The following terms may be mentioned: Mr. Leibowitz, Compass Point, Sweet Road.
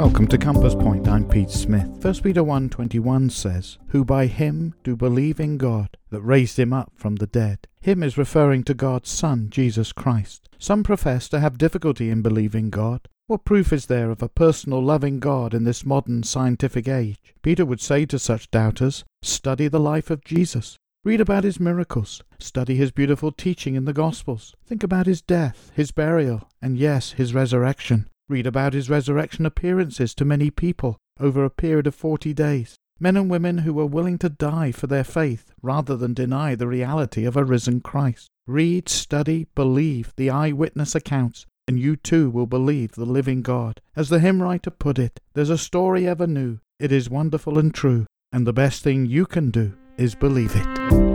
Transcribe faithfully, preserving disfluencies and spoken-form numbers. Welcome to Compass Point, I'm Pete Smith. First Peter one twenty-one says, "Who by him do believe in God, that raised him up from the dead." Him is referring to God's Son, Jesus Christ. Some profess to have difficulty in believing God. What proof is there of a personal loving God in this modern scientific age? Peter would say to such doubters, study the life of Jesus. Read about his miracles. Study his beautiful teaching in the Gospels. Think about his death, his burial, and yes, his resurrection. Read about his resurrection appearances to many people over a period of forty days. Men and women who were willing to die for their faith rather than deny the reality of a risen Christ. Read, study, believe the eyewitness accounts, and you too will believe the living God. As the hymn writer put it, there's a story ever new. It is wonderful and true, and the best thing you can do is believe it.